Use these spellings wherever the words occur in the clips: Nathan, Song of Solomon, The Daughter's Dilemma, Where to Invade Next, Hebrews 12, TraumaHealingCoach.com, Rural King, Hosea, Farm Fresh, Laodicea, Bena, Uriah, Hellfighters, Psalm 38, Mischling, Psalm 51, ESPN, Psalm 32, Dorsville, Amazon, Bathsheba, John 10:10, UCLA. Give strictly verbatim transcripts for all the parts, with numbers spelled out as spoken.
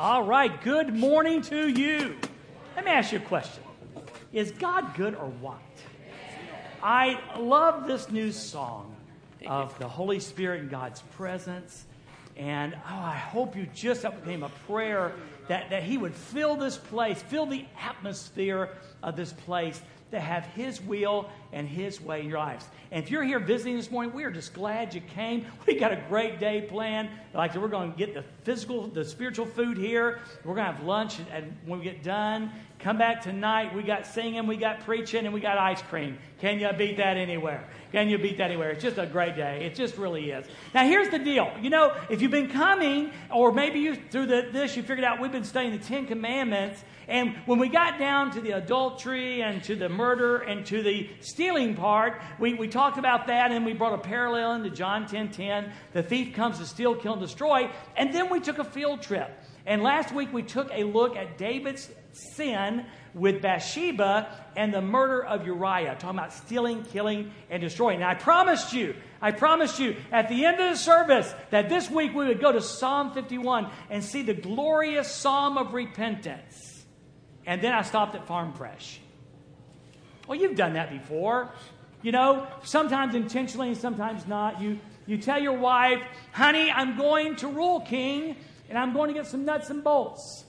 All right, good morning to you. Let me ask you a question. Is God good or what? I love this new song of the Holy Spirit and God's presence. And oh, I hope you just up with him a prayer that, that he would fill this place, fill the atmosphere of this place to have his will and his way in your lives. And if you're here visiting this morning, we are just glad you came. We got a great day planned. Like we're going to get the physical, the spiritual food here. We're going to have lunch, and when we get done, come back tonight. We got singing, we got preaching, and we got ice cream. Can you beat that anywhere? Can you beat that anywhere? It's just a great day. It just really is. Now here's the deal. You know, if you've been coming, or maybe you through the, this you figured out we've been studying the Ten Commandments. And when we got down to the adultery and to the murder and to the stealing part, we, we talked about that, and we brought a parallel into John ten ten. The thief comes to steal, kill, and destroy. And then we took a field trip. And last week we took a look at David's sin with Bathsheba and the murder of Uriah, talking about stealing, killing, and destroying. Now, I promised you, I promised you at the end of the service that this week we would go to Psalm fifty-one and see the glorious Psalm of repentance. And then I stopped at Farm Fresh. Well, you've done that before. You know, sometimes intentionally and sometimes not. You you tell your wife, honey, I'm going to Rural King, and I'm going to get some nuts and bolts.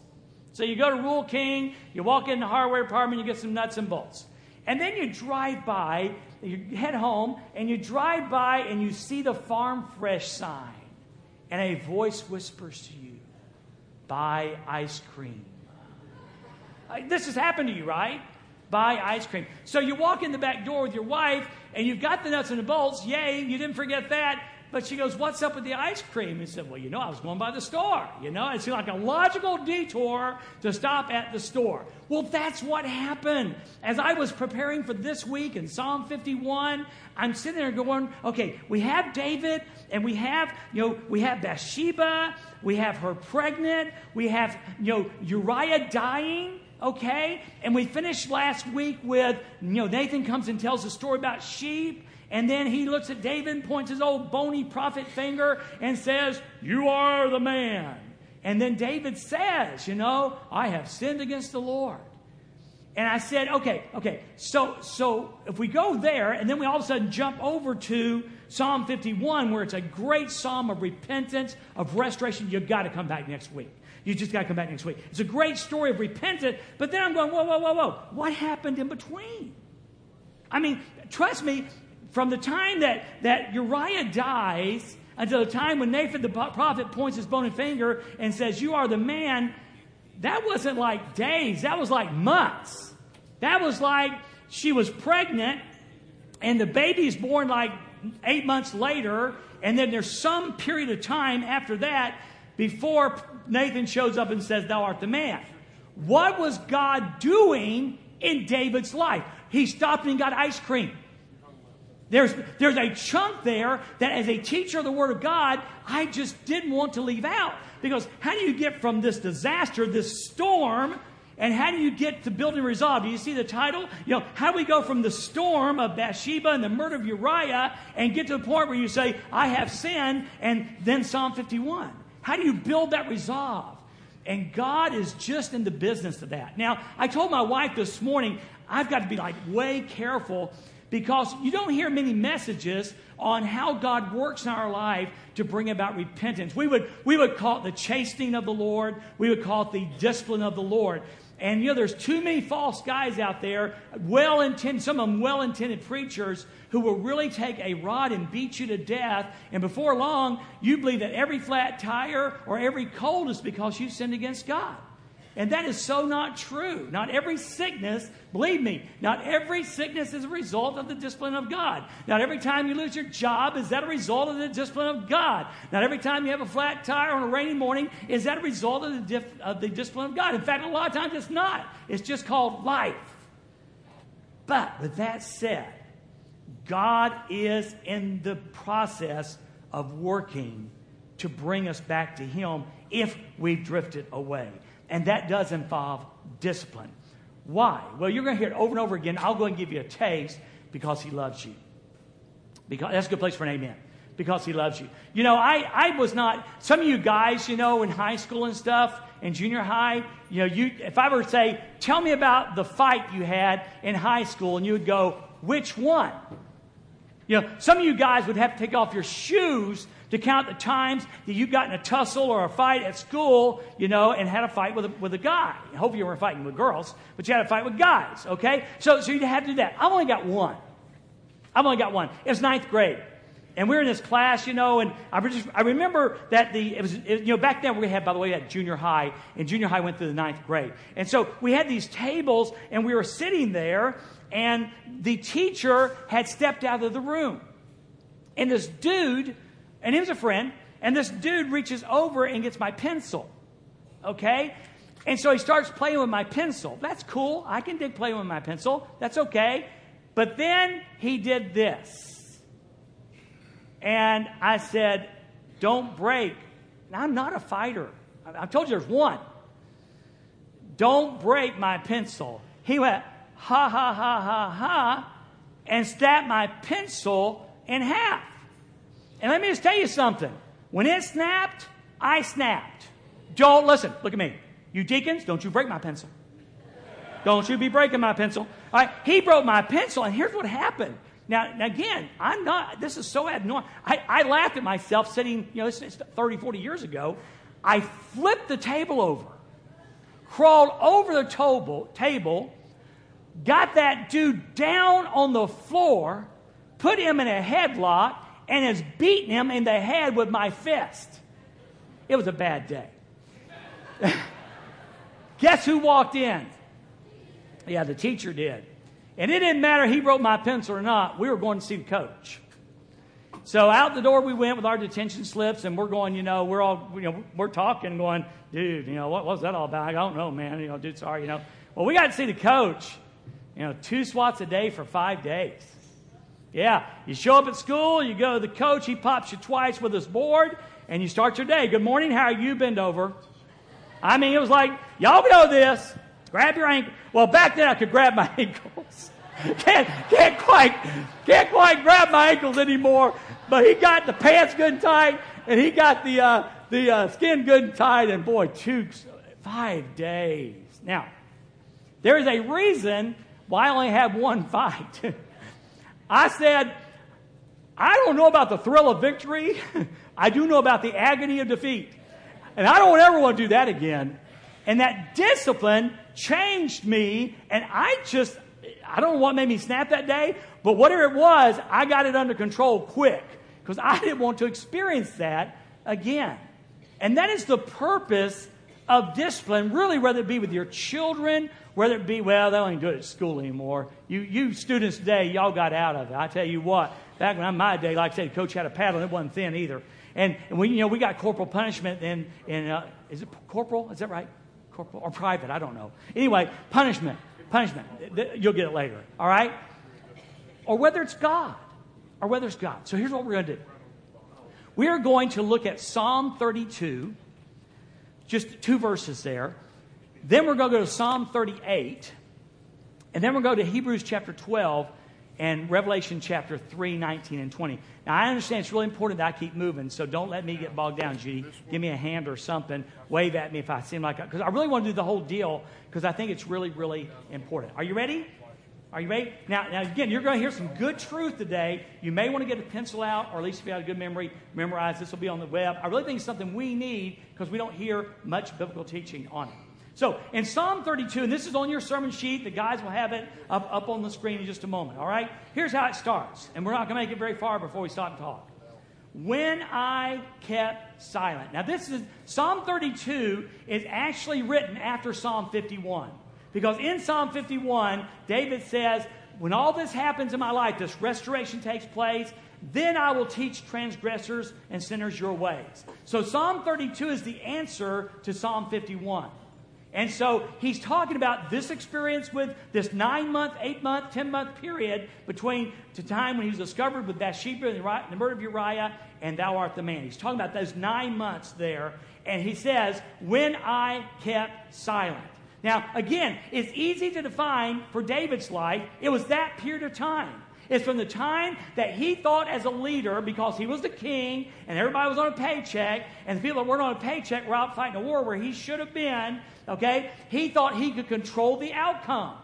So you go to Rural King, you walk in the hardware department, you get some nuts and bolts. And then you drive by, you head home, and you drive by and you see the Farm Fresh sign. And a voice whispers to you, buy ice cream. This has happened to you, right? Buy ice cream. So you walk in the back door with your wife, and you've got the nuts and the bolts. Yay, you didn't forget that. But she goes, what's up with the ice cream? And said, well, you know, I was going by the store. You know, it's like a logical detour to stop at the store. Well, that's what happened. As I was preparing for this week in Psalm fifty-one, I'm sitting there going, okay, we have David, and we have, you know, we have Bathsheba. We have her pregnant. We have, you know, Uriah dying. Okay, and we finished last week with, you know, Nathan comes and tells a story about sheep, and then he looks at David and points his old bony prophet finger and says, you are the man. And then David says, you know, I have sinned against the Lord. And I said, okay, okay, so so if we go there, and then we all of a sudden jump over to Psalm fifty-one, where it's a great psalm of repentance, of restoration, you've got to come back next week. You just got to come back next week. It's a great story of repentance, but then I'm going, whoa, whoa, whoa, whoa. What happened in between? I mean, trust me, from the time that, that Uriah dies until the time when Nathan the prophet points his bony finger and says, you are the man, that wasn't like days. That was like months. That was like she was pregnant, and the baby's born like eight months later, and then there's some period of time after that before Nathan shows up and says, thou art the man. What was God doing in David's life? He stopped and got ice cream. There's, there's a chunk there that as a teacher of the Word of God, I just didn't want to leave out. Because how do you get from this disaster, this storm, and how do you get to building resolve? Do you see the title? You know, how do we go from the storm of Bathsheba and the murder of Uriah and get to the point where you say, I have sinned, and then Psalm fifty-one. How do you build that resolve? And God is just in the business of that. Now, I told my wife this morning, I've got to be like way careful because you don't hear many messages on how God works in our life to bring about repentance. We would, we would call it the chastening of the Lord. We would call it the discipline of the Lord. And, you know, there's too many false guys out there, well-intended, some of them well-intended preachers who will really take a rod and beat you to death. And before long, you believe that every flat tire or every cold is because you sinned against God. And that is so not true. Not every sickness, believe me, not every sickness is a result of the discipline of God. Not every time you lose your job, is that a result of the discipline of God? Not every time you have a flat tire on a rainy morning, is that a result of the, dif- of the discipline of God? In fact, a lot of times it's not. It's just called life. But with that said, God is in the process of working to bring us back to Him if we've drifted away. And that does involve discipline. Why? Well, you're going to hear it over and over again. I'll go and give you a taste because He loves you. Because that's a good place for an amen. Because He loves you. You know, I, I was not, some of you guys, you know, in high school and stuff, in junior high, you know, you if I were to say, tell me about the fight you had in high school, and you would go, which one? You know, some of you guys would have to take off your shoes to count the times that you got in a tussle or a fight at school, you know, and had a fight with a, with a guy. Hopefully you weren't fighting with girls, but you had a fight with guys, okay? So, so you'd have to do that. I've only got one. I've only got one. It was ninth grade. And we were in this class, you know, and I, just, I remember that the, it was, it, you know, back then we had, by the way, we had junior high, and junior high went through the ninth grade. And so we had these tables, and we were sitting there, and the teacher had stepped out of the room. And this dude, and he was a friend, and this dude reaches over and gets my pencil, okay? And so he starts playing with my pencil. That's cool. I can dig playing with my pencil. That's okay. But then he did this. And I said, don't break. And I'm not a fighter. I, I told you there's one. Don't break my pencil. He went, ha, ha, ha, ha, ha, and snapped my pencil in half. And let me just tell you something. When it snapped, I snapped. Don't listen. Look at me. You deacons, don't you break my pencil. Don't you be breaking my pencil. All right. He broke my pencil, and here's what happened. Now, now, again, I'm not, this is so abnormal. I, I laughed at myself sitting, you know, this is thirty, forty years ago. I flipped the table over, crawled over the table, table, got that dude down on the floor, put him in a headlock, and has beaten him in the head with my fist. It was a bad day. Guess who walked in? Yeah, the teacher did. And it didn't matter if he broke my pencil or not. We were going to see the coach. So out the door we went with our detention slips, and we're going, you know, we're all, you know, we're talking, going, dude, you know, what was that all about? I don't know, man. You know, dude, sorry, you know. Well, we got to see the coach. You know, two swats a day for five days. Yeah, you show up at school, you go to the coach, he pops you twice with his board, and you start your day. Good morning, how are you? Bend over. I mean, it was like, y'all know this. Grab your ankle. Well, back then I could grab my ankles. can't, can't quite, can't quite grab my ankles anymore. But he got the pants good and tight, and he got the uh, the uh, skin good and tight. And boy, two, five days. Now, there is a reason why I only have one fight. I said, I don't know about the thrill of victory. I do know about the agony of defeat, and I don't ever want to do that again. And that discipline changed me, and I just, I don't know what made me snap that day, but whatever it was, I got it under control quick, because I didn't want to experience that again. And that is the purpose of discipline, really, whether it be with your children, whether it be, well, they don't even do it at school anymore. You you students today, y'all got out of it. I tell you what, back when I my day, like I said, coach had a paddle, and it wasn't thin either. And, and we, you know, we got corporal punishment, and, and uh, is it corporal? Is that right? Or private, I don't know. Anyway, punishment, punishment. You'll get it later, all right? Or whether it's God, or whether it's God. So here's what we're going to do. We are going to look at Psalm thirty-two, just two verses there. Then we're going to go to Psalm thirty-eight, and then we'll go to Hebrews chapter twelve and Revelation chapter three, nineteen, and twenty. Now, I understand it's really important that I keep moving, so don't let me get bogged down, Judy. Give me a hand or something. Wave at me if I seem like I... Because I really want to do the whole deal, because I think it's really, really important. Are you ready? Are you ready? Now, now again, you're going to hear some good truth today. You may want to get a pencil out, or at least if you have a good memory, memorize. This will be on the web. I really think it's something we need, because we don't hear much biblical teaching on it. So, in Psalm thirty-two, and this is on your sermon sheet. The guys will have it up, up on the screen in just a moment, all right? Here's how it starts, and we're not going to make it very far before we stop and talk. When I kept silent. Now, this is, Psalm thirty-two is actually written after Psalm fifty-one, because in Psalm fifty-one, David says, when all this happens in my life, this restoration takes place, then I will teach transgressors and sinners your ways. So, Psalm thirty-two is the answer to Psalm fifty-one. And so he's talking about this experience with this nine-month, eight-month, ten-month period between the time when he was discovered with Bathsheba and the murder of Uriah and thou art the man. He's talking about those nine months there. And he says, when I kept silent. Now, again, it's easy to define for David's life. It was that period of time. It's from the time that he thought as a leader, because he was the king and everybody was on a paycheck, and the people that weren't on a paycheck were out fighting a war where he should have been, okay? He thought he could control the outcome.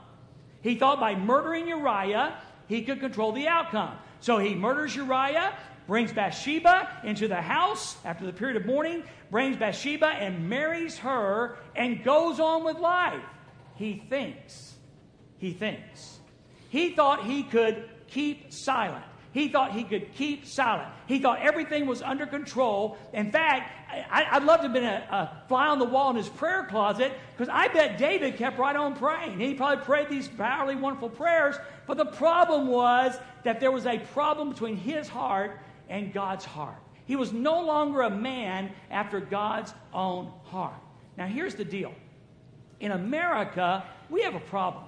He thought by murdering Uriah, he could control the outcome. So he murders Uriah, brings Bathsheba into the house after the period of mourning, brings Bathsheba and marries her and goes on with life. He thinks. He thinks. He thought he could keep silent. He thought he could keep silent. He thought everything was under control. In fact, I, I'd love to have been a, a fly on the wall in his prayer closet, because I bet David kept right on praying. He probably prayed these powerfully wonderful prayers, but the problem was that there was a problem between his heart and God's heart. He was no longer a man after God's own heart. Now, here's the deal. In America, we have a problem.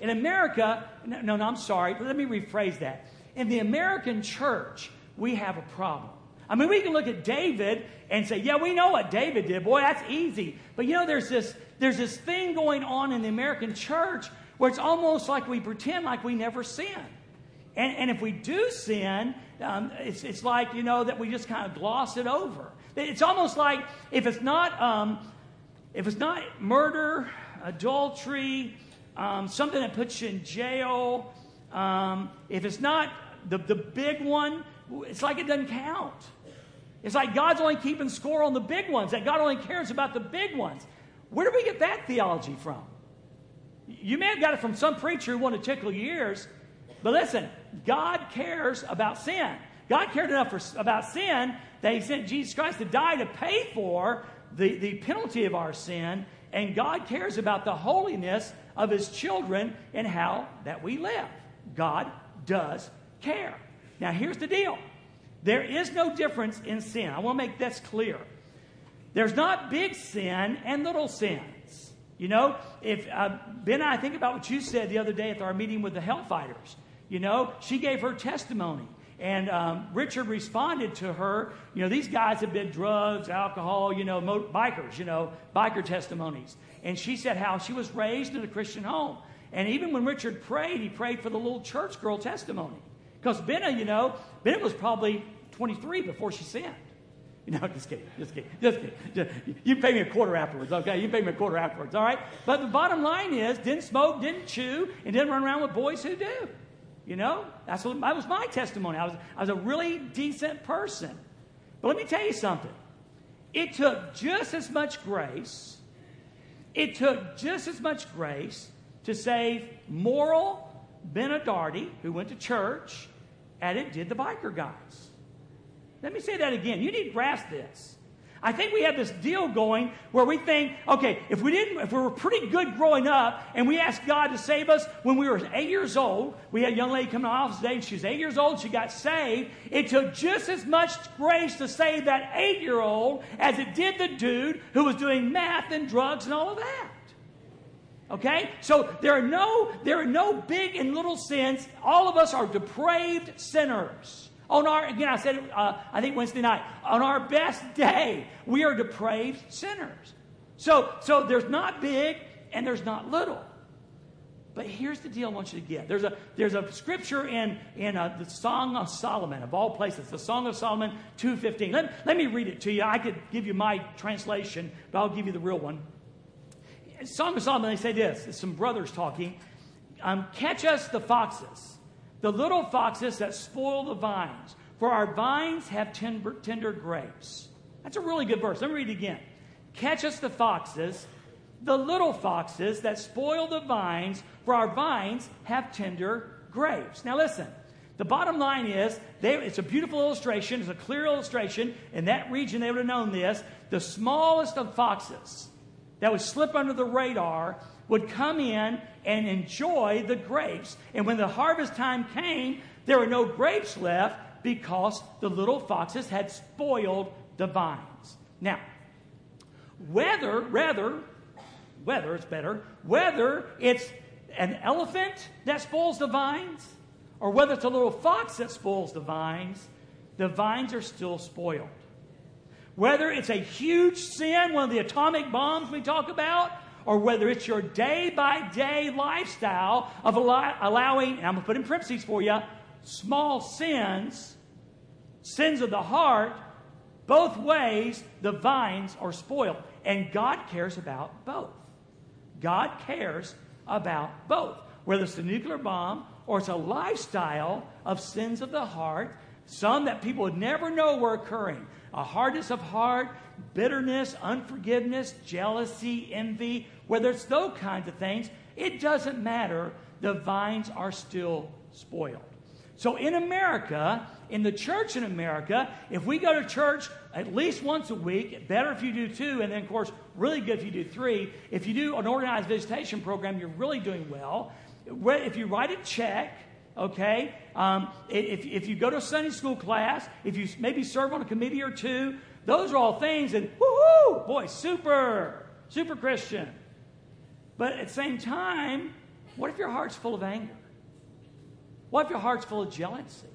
In America, no, no, no I'm sorry, let me rephrase that. In the American church, we have a problem. I mean, we can look at David and say, yeah, we know what David did. Boy, that's easy. But you know, there's this, there's this thing going on in the American church where it's almost like we pretend like we never sin. And, and if we do sin, um, it's, it's like, you know, that we just kind of gloss it over. It's almost like if it's not, um, if it's not murder, adultery, um, something that puts you in jail, Um, if it's not the, the big one, it's like it doesn't count. It's like God's only keeping score on the big ones, that God only cares about the big ones. Where do we get that theology from? You may have got it from some preacher who wanted to tickle your ears, but listen, God cares about sin. God cared enough for, about sin that he sent Jesus Christ to die to pay for the, the penalty of our sin, and God cares about the holiness of his children and how that we live. God does care. Now, here's the deal. There is no difference in sin. I want to make this clear. There's not big sin and little sins. You know, if uh, Bena, I think about what you said the other day at our meeting with the Hellfighters. You know, she gave her testimony. And um, Richard responded to her, you know, these guys have been drugs, alcohol, you know, mo- bikers, you know, biker testimonies. And she said how she was raised in a Christian home. And even when Richard prayed, he prayed for the little church girl testimony. Because Bena, you know, Bena was probably twenty-three before she sinned. You know, just kidding, just kidding, just kidding. Just, you pay me a quarter afterwards, okay? You pay me a quarter afterwards, all right? But the bottom line is, didn't smoke, didn't chew, and didn't run around with boys who do. You know, that's what, that was my testimony. I was, I was a really decent person. But let me tell you something. It took just as much grace. It took just as much grace to save moral Benadardi, who went to church, and it did the biker guys. Let me say that again. You need to grasp this. I think we have this deal going where we think, okay, if we didn't, if we were pretty good growing up, and we asked God to save us when we were eight years old. We had a young lady come to my office today, and she was eight years old. She got saved. It took just as much grace to save that eight-year-old as it did the dude who was doing meth and drugs and all of that. Okay? So there are no there are no big and little sins. All of us are depraved sinners. On our, again, I said, uh, I think Wednesday night, on our best day, we are depraved sinners. So, so there's not big and there's not little. But here's the deal I want you to get. There's a, there's a scripture in, in a, the Song of Solomon, of all places, the Song of Solomon two fifteen. Let, let me read it to you. I could give you my translation, but I'll give you the real one. Song of Solomon, they say this. It's some brothers talking. Um, catch us the foxes, the little foxes that spoil the vines, for our vines have tender, tender grapes. That's a really good verse. Let me read it again. Catch us the foxes, the little foxes that spoil the vines, for our vines have tender grapes. Now listen, the bottom line is, they, it's a beautiful illustration, it's a clear illustration. In that region, they would have known this. The smallest of foxes that would slip under the radar would come in and enjoy the grapes. And when the harvest time came, there were no grapes left because the little foxes had spoiled the vines. Now, whether, rather, whether it's better, whether it's an elephant that spoils the vines or whether it's a little fox that spoils the vines, the vines are still spoiled. Whether it's a huge sin, one of the atomic bombs we talk about, or whether it's your day-by-day lifestyle of allowing, and I'm going to put in parentheses for you, small sins, sins of the heart, both ways the vines are spoiled. And God cares about both. God cares about both. Whether it's a nuclear bomb or it's a lifestyle of sins of the heart, some that people would never know were occurring. A hardness of heart, bitterness, unforgiveness, jealousy, envy, whether it's those kinds of things, it doesn't matter. The vines are still spoiled. So in America, in the church in America, if we go to church at least once a week, better if you do two, and then, of course, really good if you do three. If you do an organized visitation program, you're really doing well. If you write a check, okay, um, if, if you go to a Sunday school class, if you maybe serve on a committee or two, those are all things, and woo-hoo, boy, super, super Christian. But at the same time, what if your heart's full of anger? What if your heart's full of jealousy?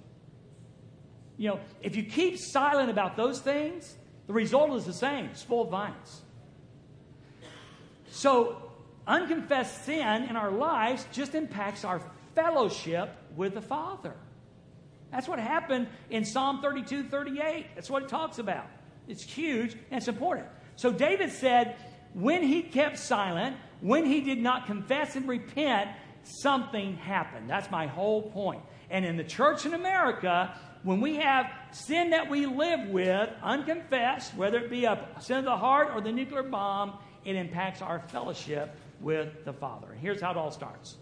You know, if you keep silent about those things, the result is the same, spoiled vines. So, unconfessed sin in our lives just impacts our fellowship with the Father. That's what happened in Psalm thirty-two, thirty-eight. That's what it talks about. It's huge and it's important. So David said, when he kept silent, when he did not confess and repent, something happened. That's my whole point. And in the church in America, when we have sin that we live with, unconfessed, whether it be a sin of the heart or the nuclear bomb, it impacts our fellowship with the Father. And here's how it all starts.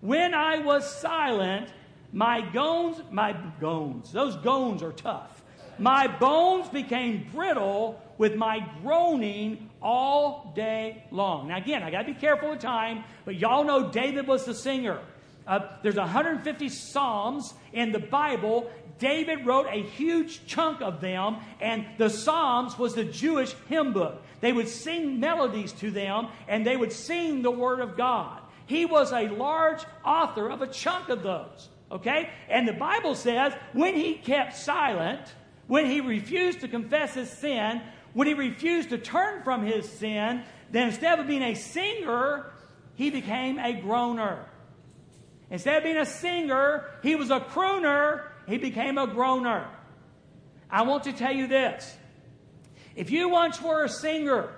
When I was silent, my gones, my gones, those gones are tough. My bones became brittle with my groaning all day long. Now, again, I got to be careful with time, but y'all know David was the singer. Uh, there's one hundred fifty Psalms in the Bible. David wrote a huge chunk of them, and the Psalms was the Jewish hymn book. They would sing melodies to them, and they would sing the Word of God. He was a large author of a chunk of those, okay? And the Bible says when he kept silent, when he refused to confess his sin, when he refused to turn from his sin, then instead of being a singer, he became a groaner. Instead of being a singer, he was a crooner. He became a groaner. I want to tell you this. If you once were a singer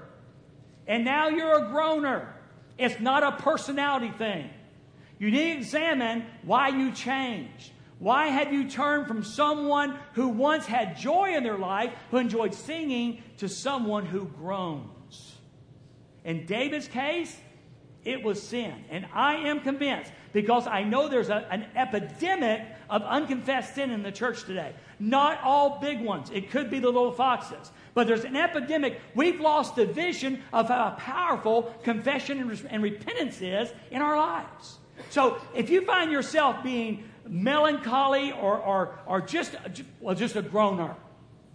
and now you're a groaner, it's not a personality thing. You need to examine why you changed. Why have you turned from someone who once had joy in their life, who enjoyed singing, to someone who groans? In David's case, it was sin. And I am convinced, because I know there's a, an epidemic of unconfessed sin in the church today. Not all big ones. It could be the little foxes. But there's an epidemic. We've lost the vision of how powerful confession and, and repentance is in our lives. So if you find yourself being melancholy or, or, or just, well, just a groaner,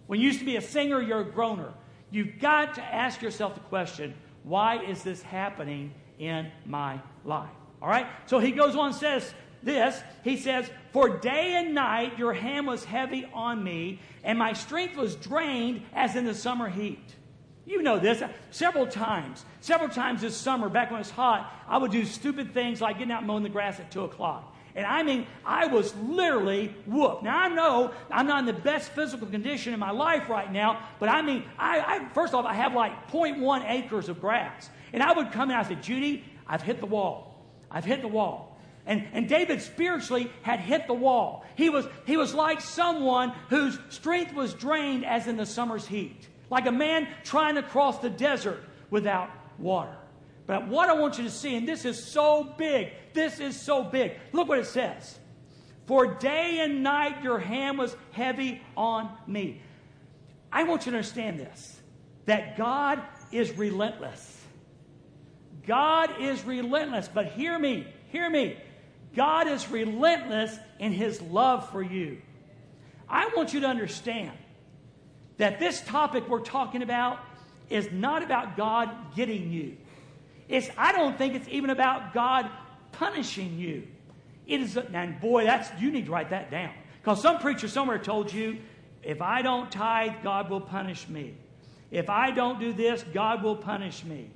when you used to be a singer, you're a groaner, you've got to ask yourself the question, why is this happening in my life? All right? So he goes on and says this. He says, for day and night your hand was heavy on me, and my strength was drained as in the summer heat. You know this. Several times, several times this summer, back when it was hot, I would do stupid things like getting out and mowing the grass at two o'clock. And I mean, I was literally whooped. Now, I know I'm not in the best physical condition in my life right now, but I mean, I, I first off, I have like zero point one acres of grass. And I would come and I said, Judy, I've hit the wall. I've hit the wall. And, and David spiritually had hit the wall. He was, he was like someone whose strength was drained as in the summer's heat. Like a man trying to cross the desert without water. But what I want you to see, and this is so big, this is so big. Look what it says. For day and night your hand was heavy on me. I want you to understand this, that God is relentless. God is relentless, but hear me, hear me. God is relentless in his love for you. I want you to understand that this topic we're talking about is not about God getting you. It's, I don't think it's even about God punishing you. It is, and boy, that's, you need to write that down. Because some preacher somewhere told you, if I don't tithe, God will punish me. If I don't do this, God will punish me.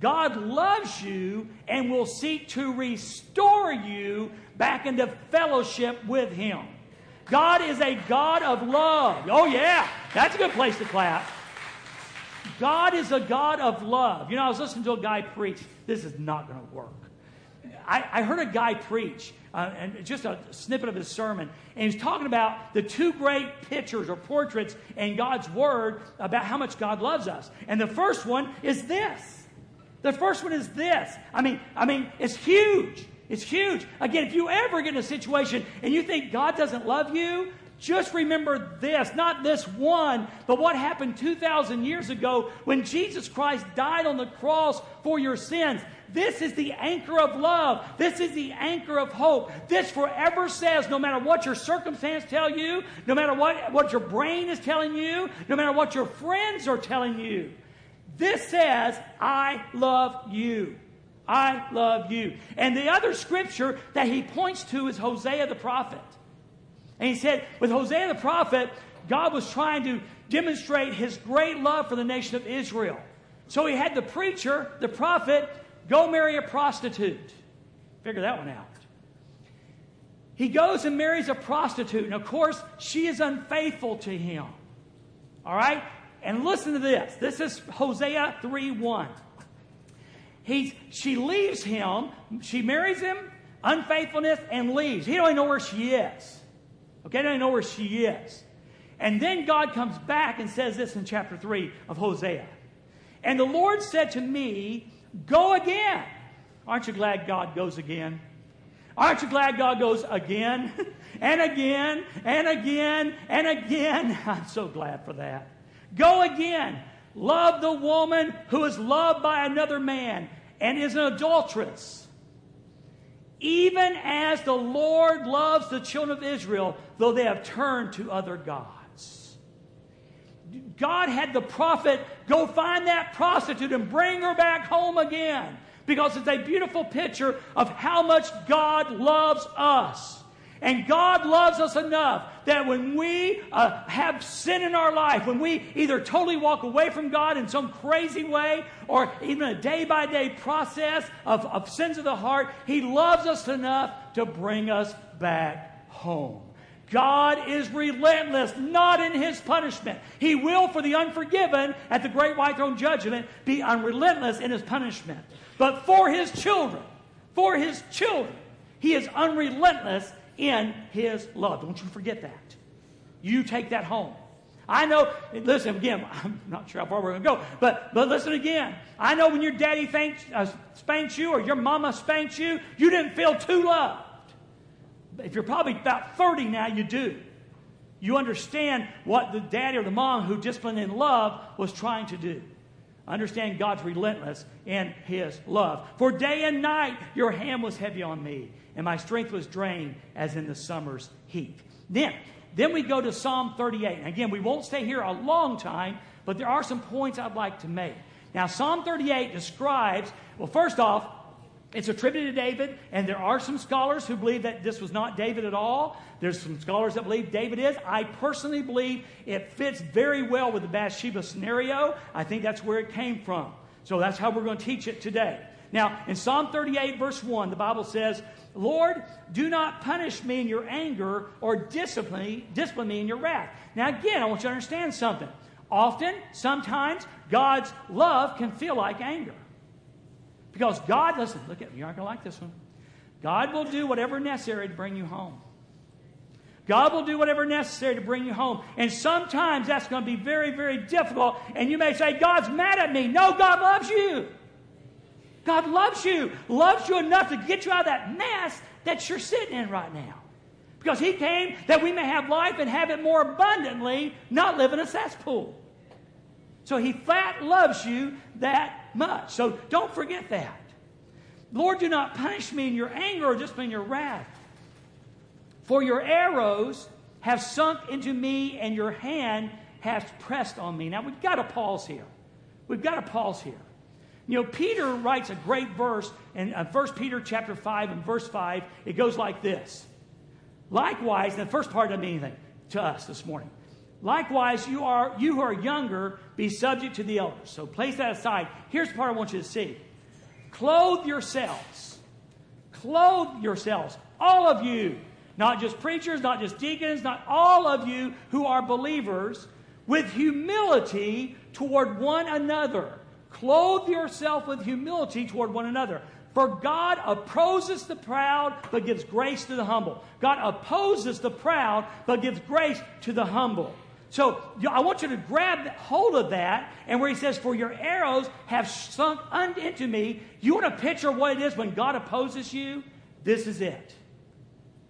God loves you and will seek to restore you back into fellowship with Him. God is a God of love. Oh, yeah. That's a good place to clap. God is a God of love. You know, I was listening to a guy preach. This is not going to work. I, I heard a guy preach, uh, and just a snippet of his sermon, and he's talking about the two great pictures or portraits in God's Word about how much God loves us. And the first one is this. The first one is this. I mean, I mean, it's huge. It's huge. Again, if you ever get in a situation and you think God doesn't love you, just remember this, not this one, but what happened two thousand years ago when Jesus Christ died on the cross for your sins. This is the anchor of love. This is the anchor of hope. This forever says, no matter what your circumstance tell you, no matter what, what your brain is telling you, no matter what your friends are telling you, this says, I love you. I love you. And the other scripture that he points to is Hosea the prophet. And he said, with Hosea the prophet, God was trying to demonstrate His great love for the nation of Israel. So He had the preacher, the prophet, go marry a prostitute. Figure that one out. He goes and marries a prostitute. And of course, she is unfaithful to him. All right? And listen to this. This is Hosea three one. He's, she leaves him. She marries him, unfaithfulness, and leaves. He don't even know where she is. Okay, they don't know where she is. And then God comes back and says this in chapter three of Hosea. And the Lord said to me, go again. Aren't you glad God goes again? Aren't you glad God goes again and again and again and again? I'm so glad for that. Go again. Love the woman who is loved by another man and is an adulteress. Even as the Lord loves the children of Israel, though they have turned to other gods. God had the prophet go find that prostitute and bring her back home again, because it's a beautiful picture of how much God loves us. And God loves us enough that when we uh, have sin in our life, when we either totally walk away from God in some crazy way or even a day-by-day process of, of sins of the heart, He loves us enough to bring us back home. God is relentless, not in His punishment. He will, for the unforgiven, at the great white throne judgment, be unrelentless in His punishment. But for His children, for His children, He is unrelentless in His love. Don't you forget that. You take that home. I know, listen again, I'm not sure how far we're going to go, but, but listen again. I know when your daddy thanks, uh, spanks you or your mama spanks you, you didn't feel too loved. If you're probably about thirty now, you do. You understand what the daddy or the mom who disciplined in love was trying to do. Understand God's relentless in His love. For day and night your hand was heavy on me, and my strength was drained as in the summer's heat. Then, then we go to Psalm thirty-eight. And again, we won't stay here a long time, but there are some points I'd like to make. Now, Psalm thirty-eight describes, well, first off, it's attributed to David, and there are some scholars who believe that this was not David at all. There's some scholars that believe David is. I personally believe it fits very well with the Bathsheba scenario. I think that's where it came from. So that's how we're going to teach it today. Now, in Psalm thirty-eight, verse one, the Bible says, Lord, do not punish me in your anger or discipline, discipline me in your wrath. Now, again, I want you to understand something. Often, sometimes, God's love can feel like anger. Because God, listen, look at me, you're not going to like this one. God will do whatever necessary to bring you home. God will do whatever necessary to bring you home. And sometimes that's going to be very, very difficult. And you may say, God's mad at me. No, God loves you. God loves you. Loves you enough to get you out of that mess that you're sitting in right now. Because He came that we may have life and have it more abundantly, not live in a cesspool. So He flat loves you that much. So don't forget that. Lord, do not punish me in your anger or just in your wrath. For your arrows have sunk into me and your hand has pressed on me. Now we've got to pause here. We've got to pause here. You know, Peter writes a great verse in First Peter chapter five and verse five. It goes like this. Likewise, the first part doesn't mean anything to us this morning. Likewise, you are you who are younger, be subject to the elders. So place that aside. Here's the part I want you to see. Clothe yourselves. Clothe yourselves. All of you. Not just preachers, not just deacons, not all of you who are believers, with humility toward one another. Clothe yourself with humility toward one another. For God opposes the proud, but gives grace to the humble. God opposes the proud, but gives grace to the humble. So I want you to grab hold of that. And where he says, for your arrows have sunk into me. You want to picture what it is when God opposes you? This is it.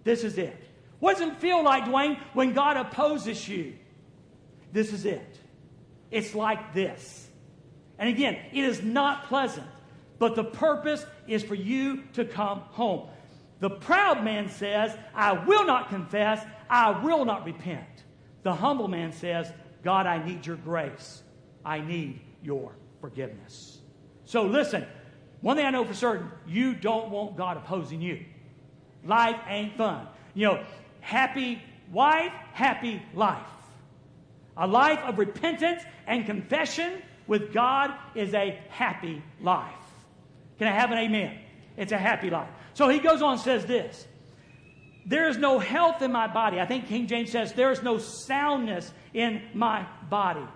This is it. What does it feel like, Dwayne, when God opposes you? This is it. It's like this. And again, it is not pleasant. But the purpose is for you to come home. The proud man says, I will not confess. I will not repent. The humble man says, God, I need your grace. I need your forgiveness. So listen, one thing I know for certain, you don't want God opposing you. Life ain't fun. You know, happy wife, happy life. A life of repentance and confession with God is a happy life. Can I have an amen? It's a happy life. So he goes on and says this. There is no health in my body. I think King James says, there is no soundness in my body.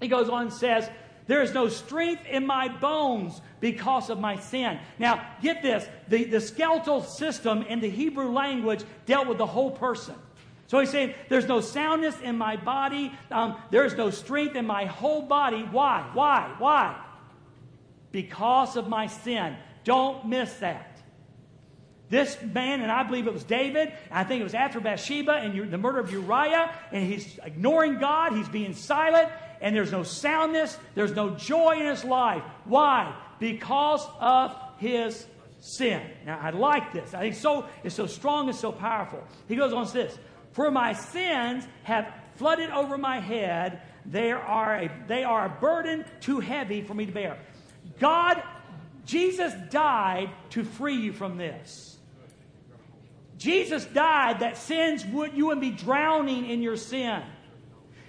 He goes on and says, there is no strength in my bones because of my sin. Now, get this. The, the skeletal system in the Hebrew language dealt with the whole person. So he's saying, there's no soundness in my body. Um, there is no strength in my whole body. Why? Why? Why? Because of my sin. Don't miss that. This man, and I believe it was David, I think it was after Bathsheba and the murder of Uriah, and he's ignoring God, he's being silent, and there's no soundness, there's no joy in his life. Why? Because of his sin. Now, I like this. I think so. It's so strong and so powerful. He goes on and says, for my sins have flooded over my head, they are a, they are a burden too heavy for me to bear. God, Jesus died to free you from this. Jesus died that sins would you wouldn't be drowning in your sin.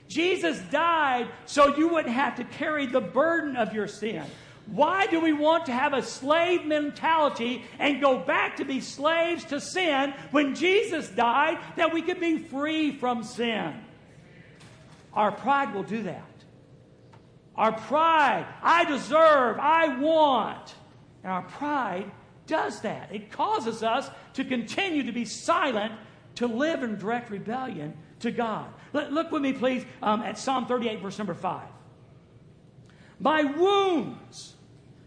Jesus died so you wouldn't have to carry the burden of your sin. Why do we want to have a slave mentality and go back to be slaves to sin when Jesus died that we could be free from sin? Our pride will do that. Our pride, I deserve, I want. And our pride does that. It causes us to continue to be silent, to live in direct rebellion to God. Look with me, please, um, at Psalm thirty-eight, verse number five. My wounds.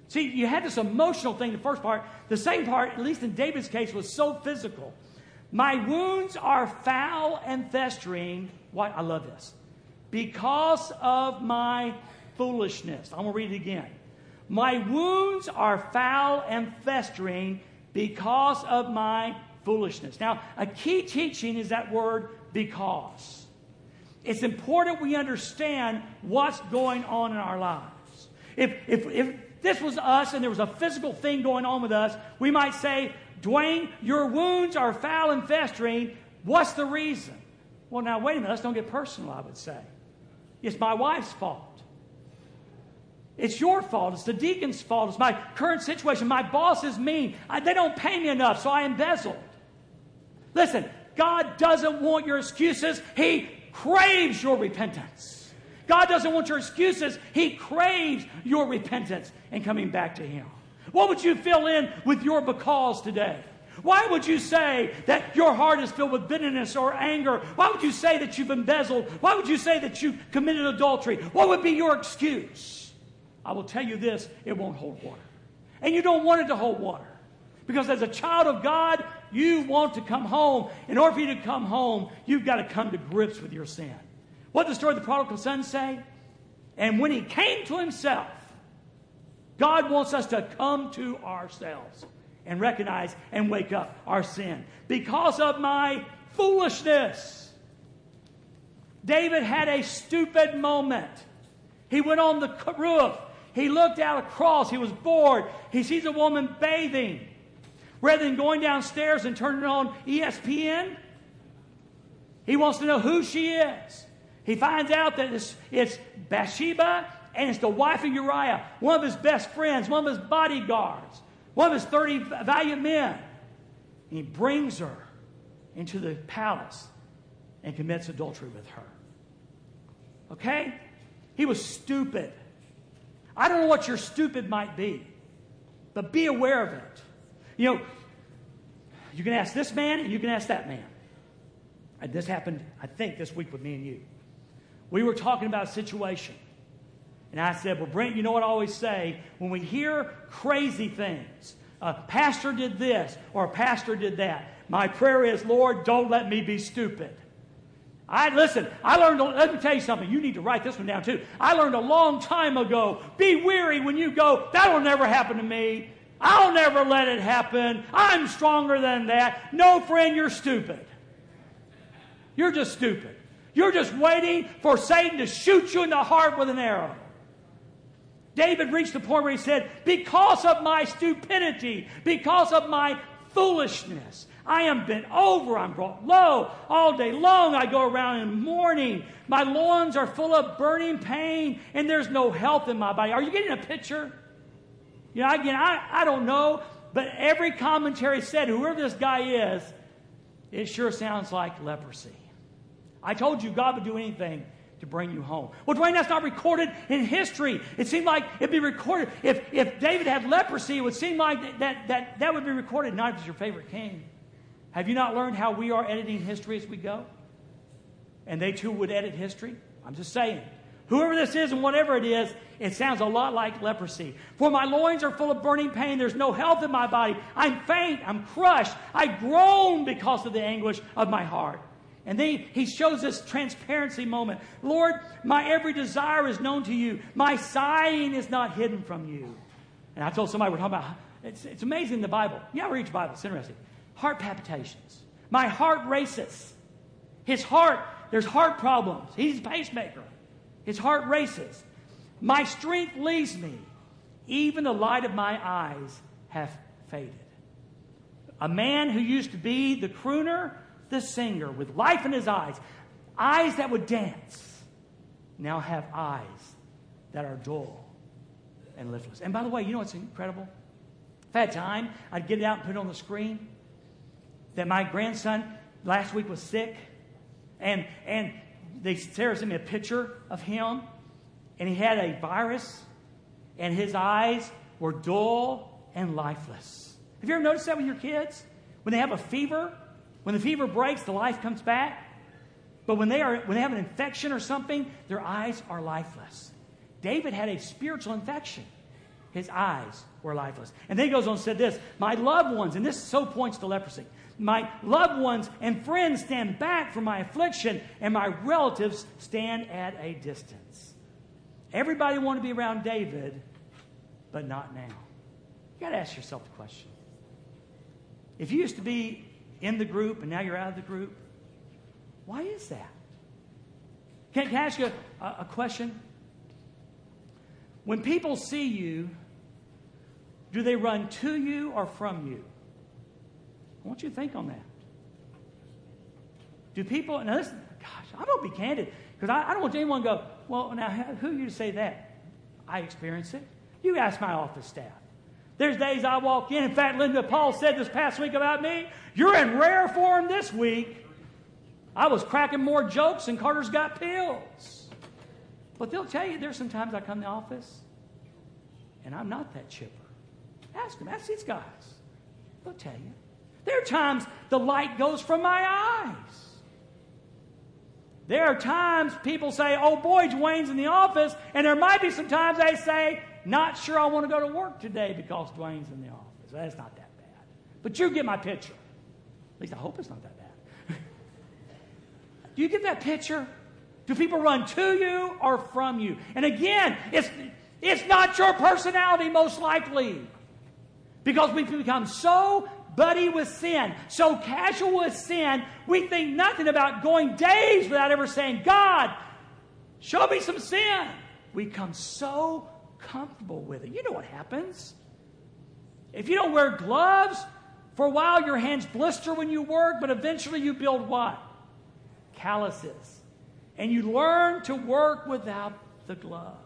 See, you had this emotional thing, the first part. The second part, at least in David's case, was so physical. My wounds are foul and festering. Why? I love this. Because of my foolishness. I'm going to read it again. My wounds are foul and festering because of my foolishness. Now, a key teaching is that word because. It's important we understand what's going on in our lives. If, if, if this was us and there was a physical thing going on with us, we might say, Dwayne, your wounds are foul and festering. What's the reason? Well, now, wait a minute. Let's don't get personal, I would say. It's my wife's fault. It's your fault. It's the deacon's fault. It's my current situation. My boss is mean. I, they don't pay me enough, so I embezzled. Listen, God doesn't want your excuses. He craves your repentance. God doesn't want your excuses. He craves your repentance and coming back to Him. What would you fill in with your because today? Why would you say that your heart is filled with bitterness or anger? Why would you say that you've embezzled? Why would you say that you committed adultery? What would be your excuse? I will tell you this, it won't hold water. And you don't want it to hold water. Because as a child of God, you want to come home. In order for you to come home, you've got to come to grips with your sin. What did the story of the prodigal son say? And when he came to himself, God wants us to come to ourselves and recognize and wake up our sin. Because of my foolishness, David had a stupid moment. He went on the roof. He looked out across. He was bored. He sees a woman bathing. Rather than going downstairs and turning on E S P N, he wants to know who she is. He finds out that it's, it's Bathsheba and it's the wife of Uriah, one of his best friends, one of his bodyguards, one of his thirty valiant men. And he brings her into the palace and commits adultery with her. Okay? He was stupid. I don't know what your stupid might be, but be aware of it. You know, you can ask this man and you can ask that man. And this happened, I think, this week with me and you. We were talking about a situation. And I said, well, Brent, you know what I always say? When we hear crazy things, a pastor did this or a pastor did that, my prayer is, Lord, don't let me be stupid. I listen, I learned, let me tell you something. You need to write this one down too. I learned a long time ago, be wary when you go, that'll never happen to me. I'll never let it happen. I'm stronger than that. No, friend, you're stupid. You're just stupid. You're just waiting for Satan to shoot you in the heart with an arrow. David reached the point where he said, because of my stupidity, because of my foolishness, I am bent over, I'm brought low. All day long I go around in mourning. My loins are full of burning pain, and there's no health in my body. Are you getting a picture? You know, again, I, I don't know, but every commentary said, whoever this guy is, it sure sounds like leprosy. I told you God would do anything to bring you home. Well, Dwayne, that's not recorded in history. It seemed like it'd be recorded. If, if David had leprosy, it would seem like that, that, that, that would be recorded, not if it's your favorite king. Have you not learned how we are editing history as we go? And they too would edit history? I'm just saying. Whoever this is and whatever it is, it sounds a lot like leprosy. For my loins are full of burning pain. There's no health in my body. I'm faint. I'm crushed. I groan because of the anguish of my heart. And then he shows this transparency moment. Lord, my every desire is known to you. My sighing is not hidden from you. And I told somebody we're talking about, it's, it's amazing the Bible. You ever read the Bible? It's interesting. Heart palpitations. My heart races. His heart, there's heart problems. He's a pacemaker. His heart races. My strength leaves me. Even the light of my eyes hath faded. A man who used to be the crooner, the singer, with life in his eyes, eyes that would dance, now have eyes that are dull and lifeless. And by the way, you know what's incredible? If I had time, I'd get it out and put it on the screen. That my grandson last week was sick, and and they sent me a picture of him, and he had a virus, and his eyes were dull and lifeless. Have you ever noticed that with your kids? When they have a fever, when the fever breaks, the life comes back. But when they are when they have an infection or something, their eyes are lifeless. David had a spiritual infection. His eyes were lifeless. And then he goes on and said this, my loved ones, and this so points to leprosy, my loved ones and friends stand back from my affliction, and my relatives stand at a distance. Everybody wanted to be around David, but not now. You got to ask yourself the question. If you used to be in the group and now you're out of the group, why is that? Can, can I ask you a, a question? When people see you, do they run to you or from you? I want you to think on that. Do people, now this, gosh, I'm going to be candid, because I, I don't want anyone to go, well, now who are you to say that? I experience it. You ask my office staff. There's days I walk in. In fact, Linda Paul said this past week about me, you're in rare form this week. I was cracking more jokes than Carter's got pills. But they'll tell you, there's some times I come to the office and I'm not that chipper. Ask them. Ask these guys. They'll tell you. There are times the light goes from my eyes. There are times people say, oh boy, Dwayne's in the office. And there might be some times they say, not sure I want to go to work today because Dwayne's in the office. That's not that bad. But you get my picture. At least I hope it's not that bad. Do you get that picture? Do people run to you or from you? And again, it's, it's not your personality most likely. Because we become so buddy with sin, so casual with sin, we think nothing about going days without ever saying, God, show me some sin. We become so comfortable with it. You know what happens. If you don't wear gloves, for a while your hands blister when you work, but eventually you build what? Calluses. and you learn to work without the glove.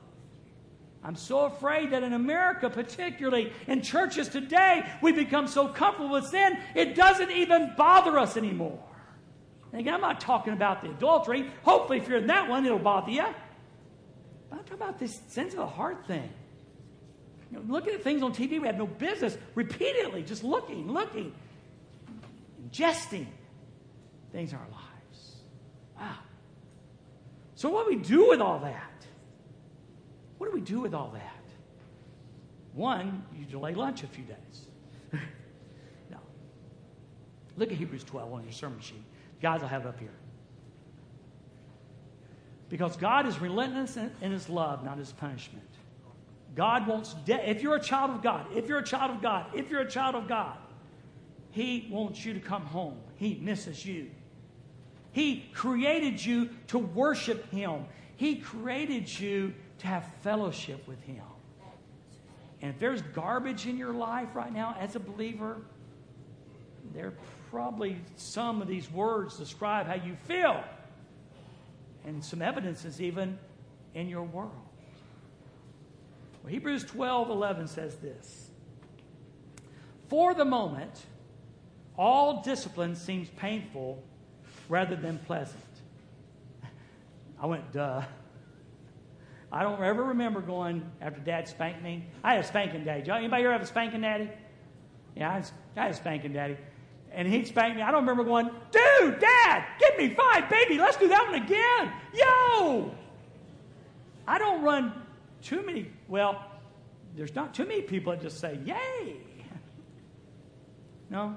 I'm so afraid that in America particularly, in churches today, we become so comfortable with sin, it doesn't even bother us anymore. And again, I'm not talking about the adultery. Hopefully, if you're in that one, it'll bother you. But I'm talking about this sense of the heart thing. You know, looking at things on T V we have no business, repeatedly, just looking, looking, ingesting things in our lives. Wow. So what do we do with all that? What do we do with all that? One, you delay lunch a few days. No. Look at Hebrews twelve on your sermon sheet. Guys, I'll have it up here. Because God is relentless in, in His love, not His punishment. God wants death. If you're a child of God, if you're a child of God, if you're a child of God, He wants you to come home. He misses you. He created you to worship Him. He created you to have fellowship with Him. And if there's garbage in your life right now as a believer, there probably some of these words describe how you feel. And some evidence is even in your world. Well, Hebrews twelve eleven says this. For the moment, all discipline seems painful rather than pleasant. I went, duh. I don't ever remember going after Dad spanked me. I had a spanking daddy. Anybody here have a spanking daddy? Yeah, I had, I had a spanking daddy. And he'd spank me. I don't remember going, dude, Dad, give me five, baby. Let's do that one again. Yo! I don't run... Too many, well, there's not too many people that just say, yay. No.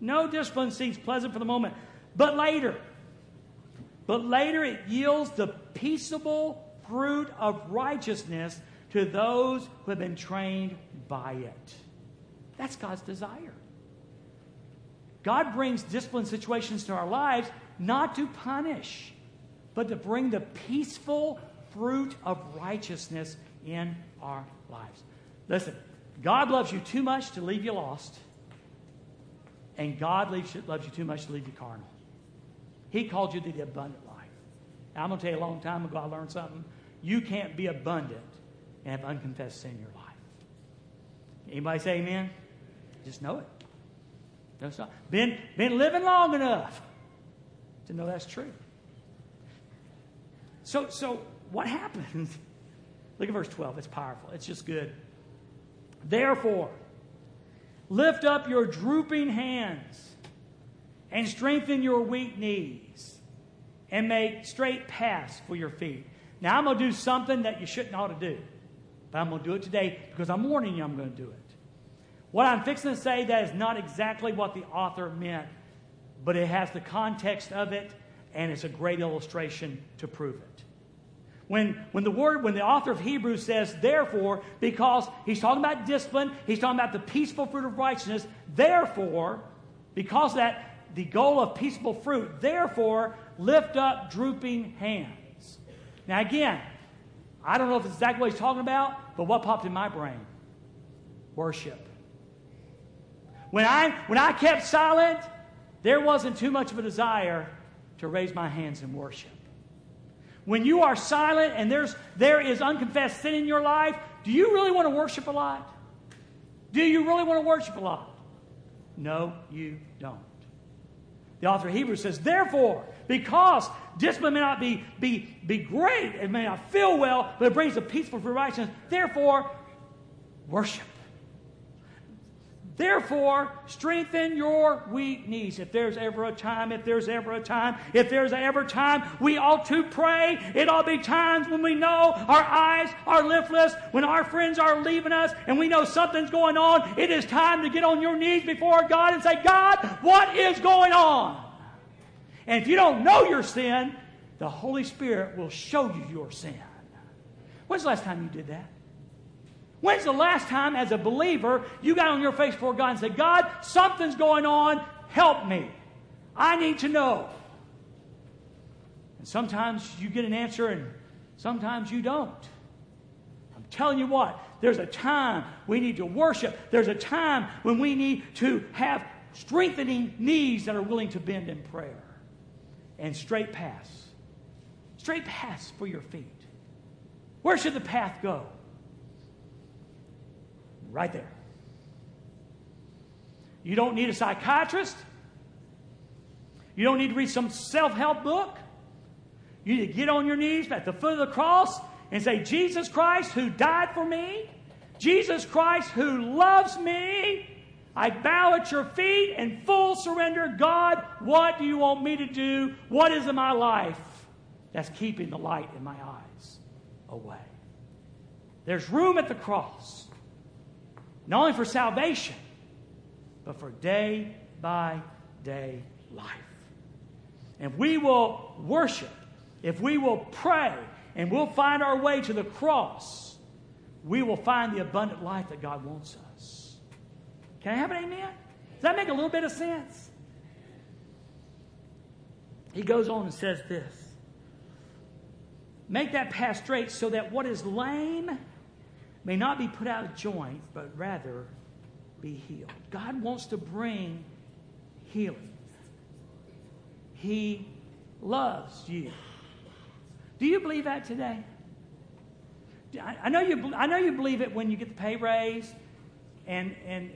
No discipline seems pleasant for the moment. But later, but later it yields the peaceable fruit of righteousness to those who have been trained by it. That's God's desire. God brings discipline situations to our lives not to punish, but to bring the peaceful fruit of righteousness in our lives. Listen, God loves you too much to leave you lost, and God leaves you, loves you too much to leave you carnal. He called you to the abundant life. Now, I'm going to tell you, a long time ago I learned something. You can't be abundant and have unconfessed sin in your life. Anybody say amen? Just know it. That's not, been, been living long enough to know that's true. So, so, what happened? Look at verse twelve. It's powerful. It's just good. Therefore, lift up your drooping hands and strengthen your weak knees and make straight paths for your feet. Now, I'm going to do something that you shouldn't ought to do, but I'm going to do it today because I'm warning you I'm going to do it. What I'm fixing to say, that is not exactly what the author meant, but it has the context of it, and it's a great illustration to prove it. When, when the word, when the author of Hebrews says, therefore, because he's talking about discipline, he's talking about the peaceful fruit of righteousness, therefore, because that, the goal of peaceful fruit, therefore, lift up drooping hands. Now again, I don't know if it's exactly what he's talking about, but what popped in my brain? Worship. When I, when I kept silent, there wasn't too much of a desire to raise my hands in worship. When you are silent and there's there is unconfessed sin in your life, do you really want to worship a lot? Do you really want to worship a lot? No, you don't. The author of Hebrews says, therefore, because discipline may not be, be, be great, it may not feel well, but it brings a peaceful fruit of righteousness, therefore, worship. Therefore, strengthen your weak knees. If there's ever a time, if there's ever a time, if there's ever a time, we ought to pray. It ought to be times when we know our eyes are liftless, when our friends are leaving us, and we know something's going on. It is time to get on your knees before God and say, God, what is going on? And if you don't know your sin, the Holy Spirit will show you your sin. When's the last time you did that? When's the last time, as a believer, you got on your face before God and said, God, something's going on. Help me. I need to know. And sometimes you get an answer and sometimes you don't. I'm telling you what, there's a time we need to worship. There's a time when we need to have strengthening knees that are willing to bend in prayer. And straight paths Straight paths for your feet. Where should the path go? Right there. You don't need a psychiatrist. You don't need to read some self-help book. You need to get on your knees at the foot of the cross and say, Jesus Christ, who died for me, Jesus Christ, who loves me, I bow at your feet in full surrender. God, what do you want me to do? What is in my life that's keeping the light in my eyes away? There's room at the cross, not only for salvation, but for day by day life. And we will worship, if we will pray, and we'll find our way to the cross, we will find the abundant life that God wants us. Can I have an amen? Does that make a little bit of sense? He goes on and says this. Make that path straight so that what is lame may not be put out of joint, but rather be healed. God wants to bring healing. He loves you. Do you believe that today? I know you. I know you believe it when you get the pay raise, and and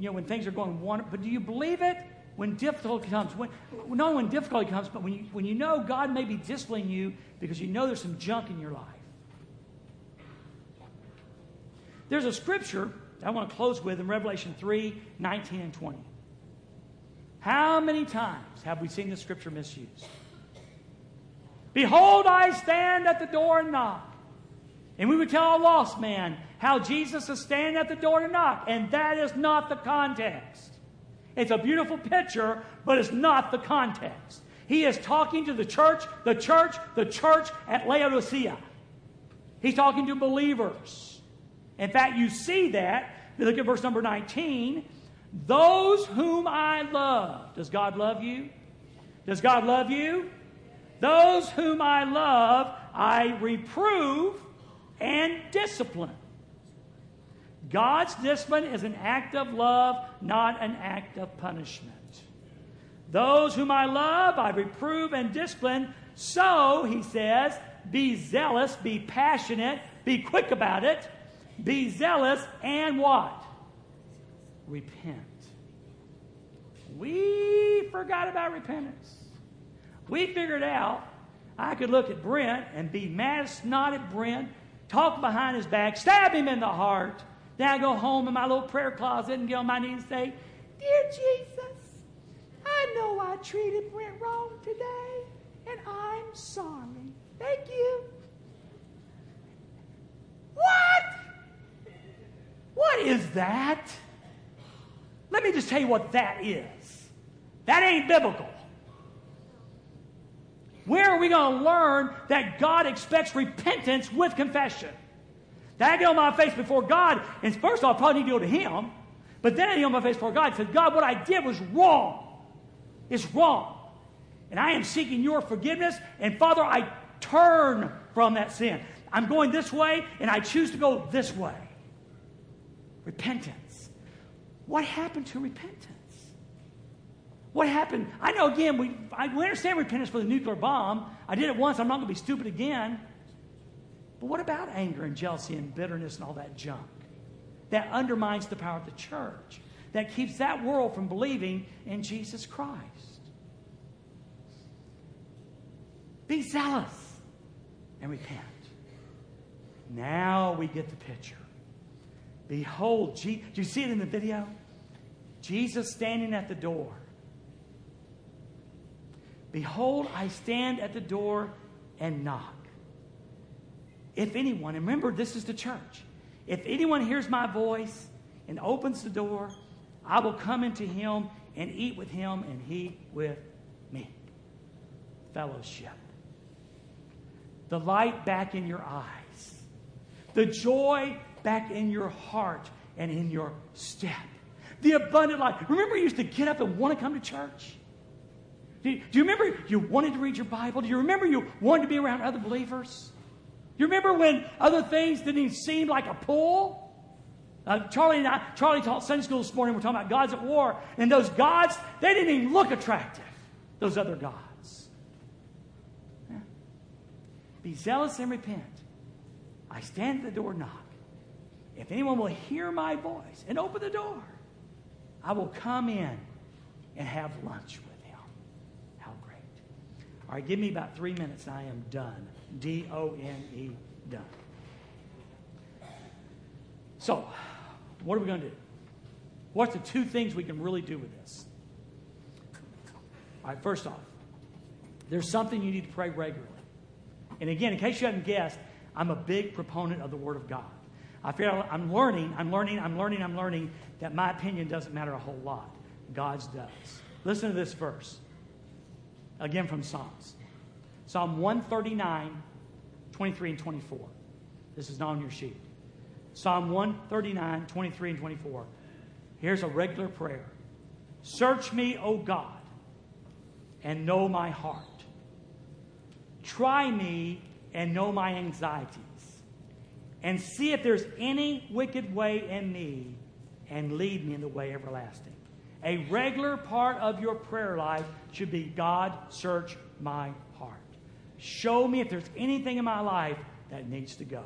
you know when things are going wonderful. But do you believe it when difficulty comes? When not when difficulty comes, but when you, when you know God may be disciplining you because you know there's some junk in your life. There's a scripture that I want to close with in Revelation three, nineteen and twenty. How many times have we seen this scripture misused? Behold, I stand at the door and knock. And we would tell a lost man how Jesus is standing at the door to knock. And that is not the context. It's a beautiful picture, but it's not the context. He is talking to the church, the church, the church at Laodicea. He's talking to believers. In fact, you see that. If you look at verse number nineteen. Those whom I love. Does God love you? Does God love you? Those whom I love, I reprove and discipline. God's discipline is an act of love, not an act of punishment. Those whom I love, I reprove and discipline. So, he says, be zealous, be passionate, be quick about it, be zealous, and what? Repent. We forgot about repentance. We figured out I could look at Brent and be mad, snot at Brent, talk behind his back, stab him in the heart. Then I go home in my little prayer closet and get on my knees and say, Dear Jesus, I know I treated Brent wrong today, and I'm sorry. Thank you. What? What is that? Let me just tell you what that is. That ain't biblical. Where are we going to learn that God expects repentance with confession? That I get on my face before God, and first of all, I probably need to go to Him, but then I get on my face before God and said, God, what I did was wrong. It's wrong. And I am seeking your forgiveness, and Father, I turn from that sin. I'm going this way, and I choose to go this way. Repentance. What happened to repentance? What happened? I know, again, we, I, we understand repentance for the nuclear bomb. I did it once. I'm not going to be stupid again. But what about anger and jealousy and bitterness and all that junk? That undermines the power of the church. That keeps that world from believing in Jesus Christ. Be zealous and repent. Now we get the picture. Behold, Je- do you see it in the video? Jesus standing at the door. Behold, I stand at the door and knock. If anyone, and remember this is the church. If anyone hears my voice and opens the door, I will come into him and eat with him and he with me. Fellowship. The light back in your eyes. The joy back in your heart and in your step. The abundant life. Remember you used to get up and want to come to church? Do you, do you remember you wanted to read your Bible? Do you remember you wanted to be around other believers? Do you remember when other things didn't even seem like a pull? Uh, Charlie and I, Charlie taught Sunday school this morning. We're talking about gods at war. And those gods, they didn't even look attractive, those other gods. Yeah. Be zealous and repent. I stand at the door and knock. If anyone will hear my voice and open the door, I will come in and have lunch with him. How great. All right, give me about three minutes and I am done. D O N E, done. So, what are we going to do? What's the two things we can really do with this? All right, first off, there's something you need to pray regularly. And again, in case you haven't guessed, I'm a big proponent of the Word of God. I feel I'm learning, I'm learning, I'm learning, I'm learning that my opinion doesn't matter a whole lot. God's does. Listen to this verse. Again from Psalms. Psalm one thirty-nine, twenty-three and twenty-four. This is not on your sheet. Psalm one thirty-nine, twenty-three and twenty-four. Here's a regular prayer. Search me, O God, and know my heart. Try me and know my anxieties, and see if there's any wicked way in me, and lead me in the way everlasting. A regular part of your prayer life should be, God, search my heart. Show me if there's anything in my life that needs to go.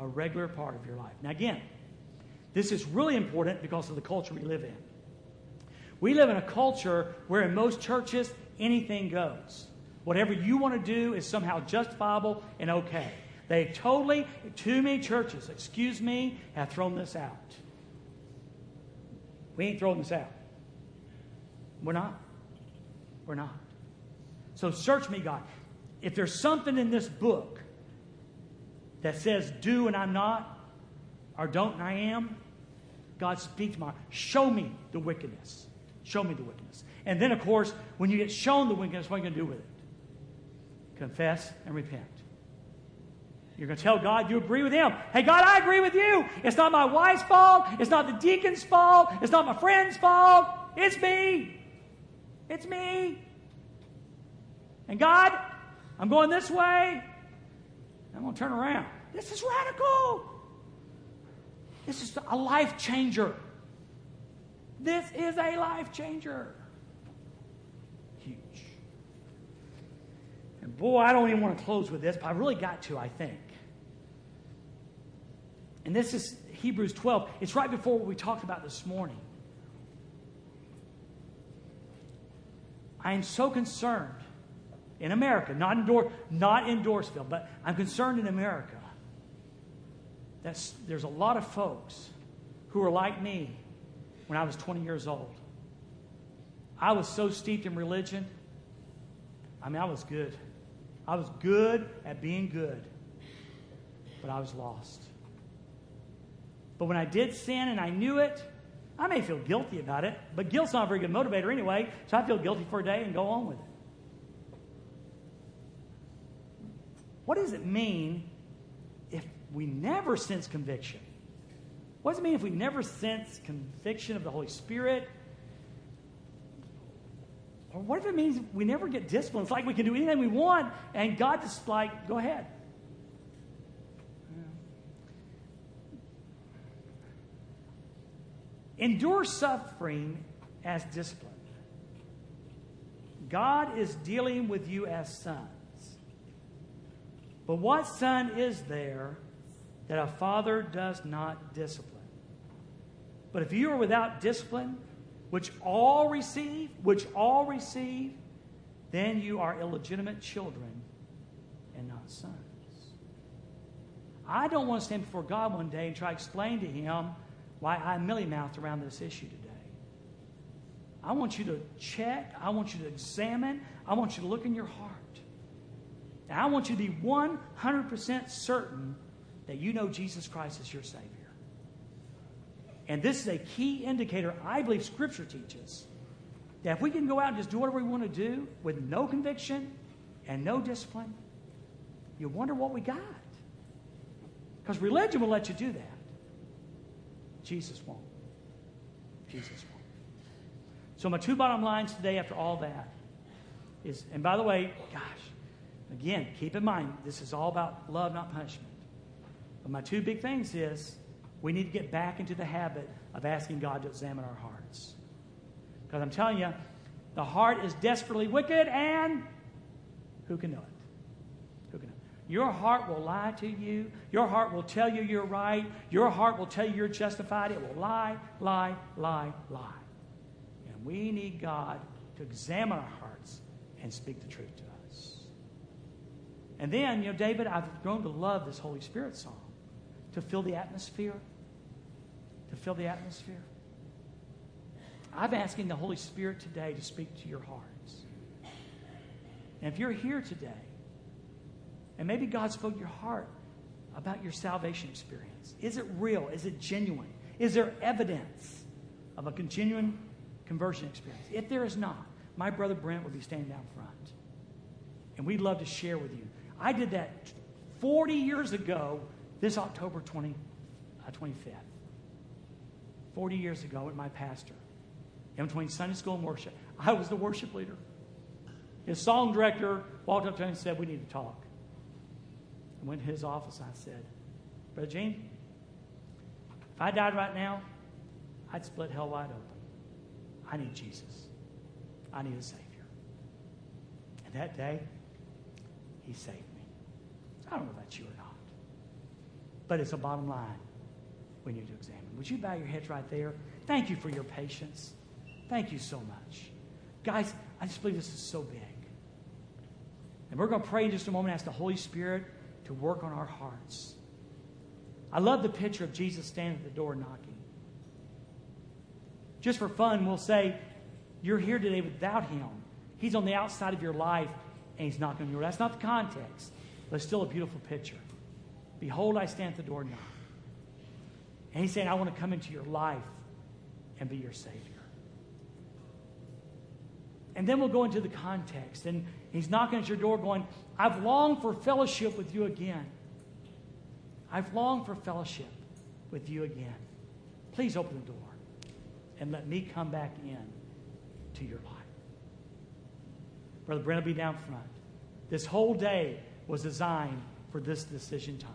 A regular part of your life. Now again, this is really important because of the culture we live in. We live in a culture where in most churches, anything goes. Whatever you want to do is somehow justifiable and okay. They totally, too many churches, excuse me, have thrown this out. We ain't throwing this out. We're not. We're not. So search me, God. If there's something in this book that says do and I'm not, or don't and I am, God, speak to my heart. Show me the wickedness. Show me the wickedness. And then, of course, when you get shown the wickedness, what are you going to do with it? Confess and repent. You're going to tell God you agree with him. Hey, God, I agree with you. It's not my wife's fault. It's not the deacon's fault. It's not my friend's fault. It's me. It's me. And God, I'm going this way. I'm going to turn around. This is radical. This is a life changer. This is a life changer. Boy, I don't even want to close with this, but I really got to, I think. And this is Hebrews twelve. It's right before what we talked about this morning. I am so concerned in America, not in, Dor- not in Dorsville, but I'm concerned in America that there's a lot of folks who are like me when I was twenty years old. I was so steeped in religion. I mean, I was good. I was good at being good, but I was lost. But when I did sin and I knew it, I may feel guilty about it, but guilt's not a very good motivator anyway, so I feel guilty for a day and go on with it. What does it mean if we never sense conviction? What does it mean if we never sense conviction of the Holy Spirit? Or what if it means we never get discipline? It's like we can do anything we want, and God just like, go ahead. Endure suffering as discipline. God is dealing with you as sons. But what son is there that a father does not discipline? But if you are without discipline, which all receive, which all receive, then you are illegitimate children and not sons. I don't want to stand before God one day and try to explain to him why I milly-mouthed around this issue today. I want you to check. I want you to examine. I want you to look in your heart. And I want you to be one hundred percent certain that you know Jesus Christ is your Savior. And this is a key indicator I believe Scripture teaches that if we can go out and just do whatever we want to do with no conviction and no discipline, you wonder what we got. Because religion will let you do that. Jesus won't. Jesus won't. So my two bottom lines today after all that is, and by the way, gosh, again, keep in mind, this is all about love, not punishment. But my two big things is, we need to get back into the habit of asking God to examine our hearts. Because I'm telling you, the heart is desperately wicked, and who can know it? Who can know it? Your heart will lie to you. Your heart will tell you you're right. Your heart will tell you you're justified. It will lie, lie, lie, lie. And we need God to examine our hearts and speak the truth to us. And then, you know, David, I've grown to love this Holy Spirit song to fill the atmosphere. To fill the atmosphere. I'm asking the Holy Spirit today to speak to your hearts. And if you're here today, and maybe God's filled your heart about your salvation experience. Is it real? Is it genuine? Is there evidence of a continuing conversion experience? If there is not, my brother Brent will be standing down front. And we'd love to share with you. I did that forty years ago, this October twentieth, uh, twenty-fifth. forty years ago with my pastor. In between Sunday school and worship, I was the worship leader. His song director walked up to him and said, "We need to talk." I went to his office and I said, "Brother Gene, if I died right now, I'd split hell wide open. I need Jesus. I need a Savior." And that day, he saved me. I don't know about you or not, but it's a bottom line we need to examine. Would you bow your heads right there? Thank you for your patience. Thank you so much. Guys, I just believe this is so big. And we're going to pray in just a moment and ask the Holy Spirit to work on our hearts. I love the picture of Jesus standing at the door knocking. Just for fun, we'll say, you're here today without him. He's on the outside of your life, and he's knocking on your door. That's not the context, but it's still a beautiful picture. Behold, I stand at the door and knock. And he's saying, I want to come into your life and be your Savior. And then we'll go into the context. And he's knocking at your door going, I've longed for fellowship with you again. I've longed for fellowship with you again. Please open the door and let me come back in to your life. Brother Brent will be down front. This whole day was designed for this decision time.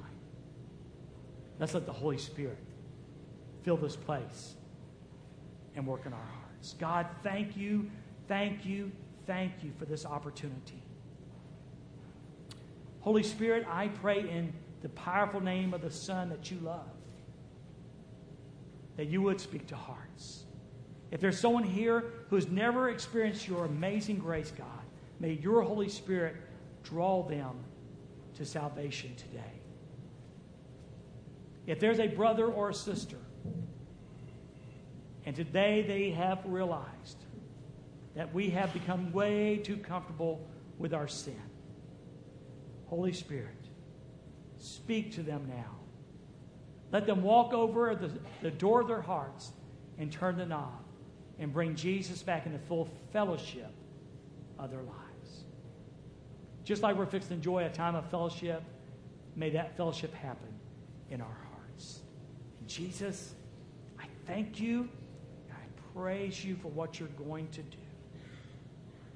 Let's let the Holy Spirit fill this place and work in our hearts. God, thank you, thank you, thank you for this opportunity. Holy Spirit, I pray in the powerful name of the Son that you love, that you would speak to hearts. If there's someone here who's never experienced your amazing grace, God, may your Holy Spirit draw them to salvation today. If there's a brother or a sister, and today they have realized that we have become way too comfortable with our sin, Holy Spirit, speak to them now. Let them walk over the, the door of their hearts and turn the knob and bring Jesus back into full fellowship of their lives. Just like we're fixing to enjoy a time of fellowship, may that fellowship happen in our hearts. And Jesus, I thank you and I praise you for what you're going to do.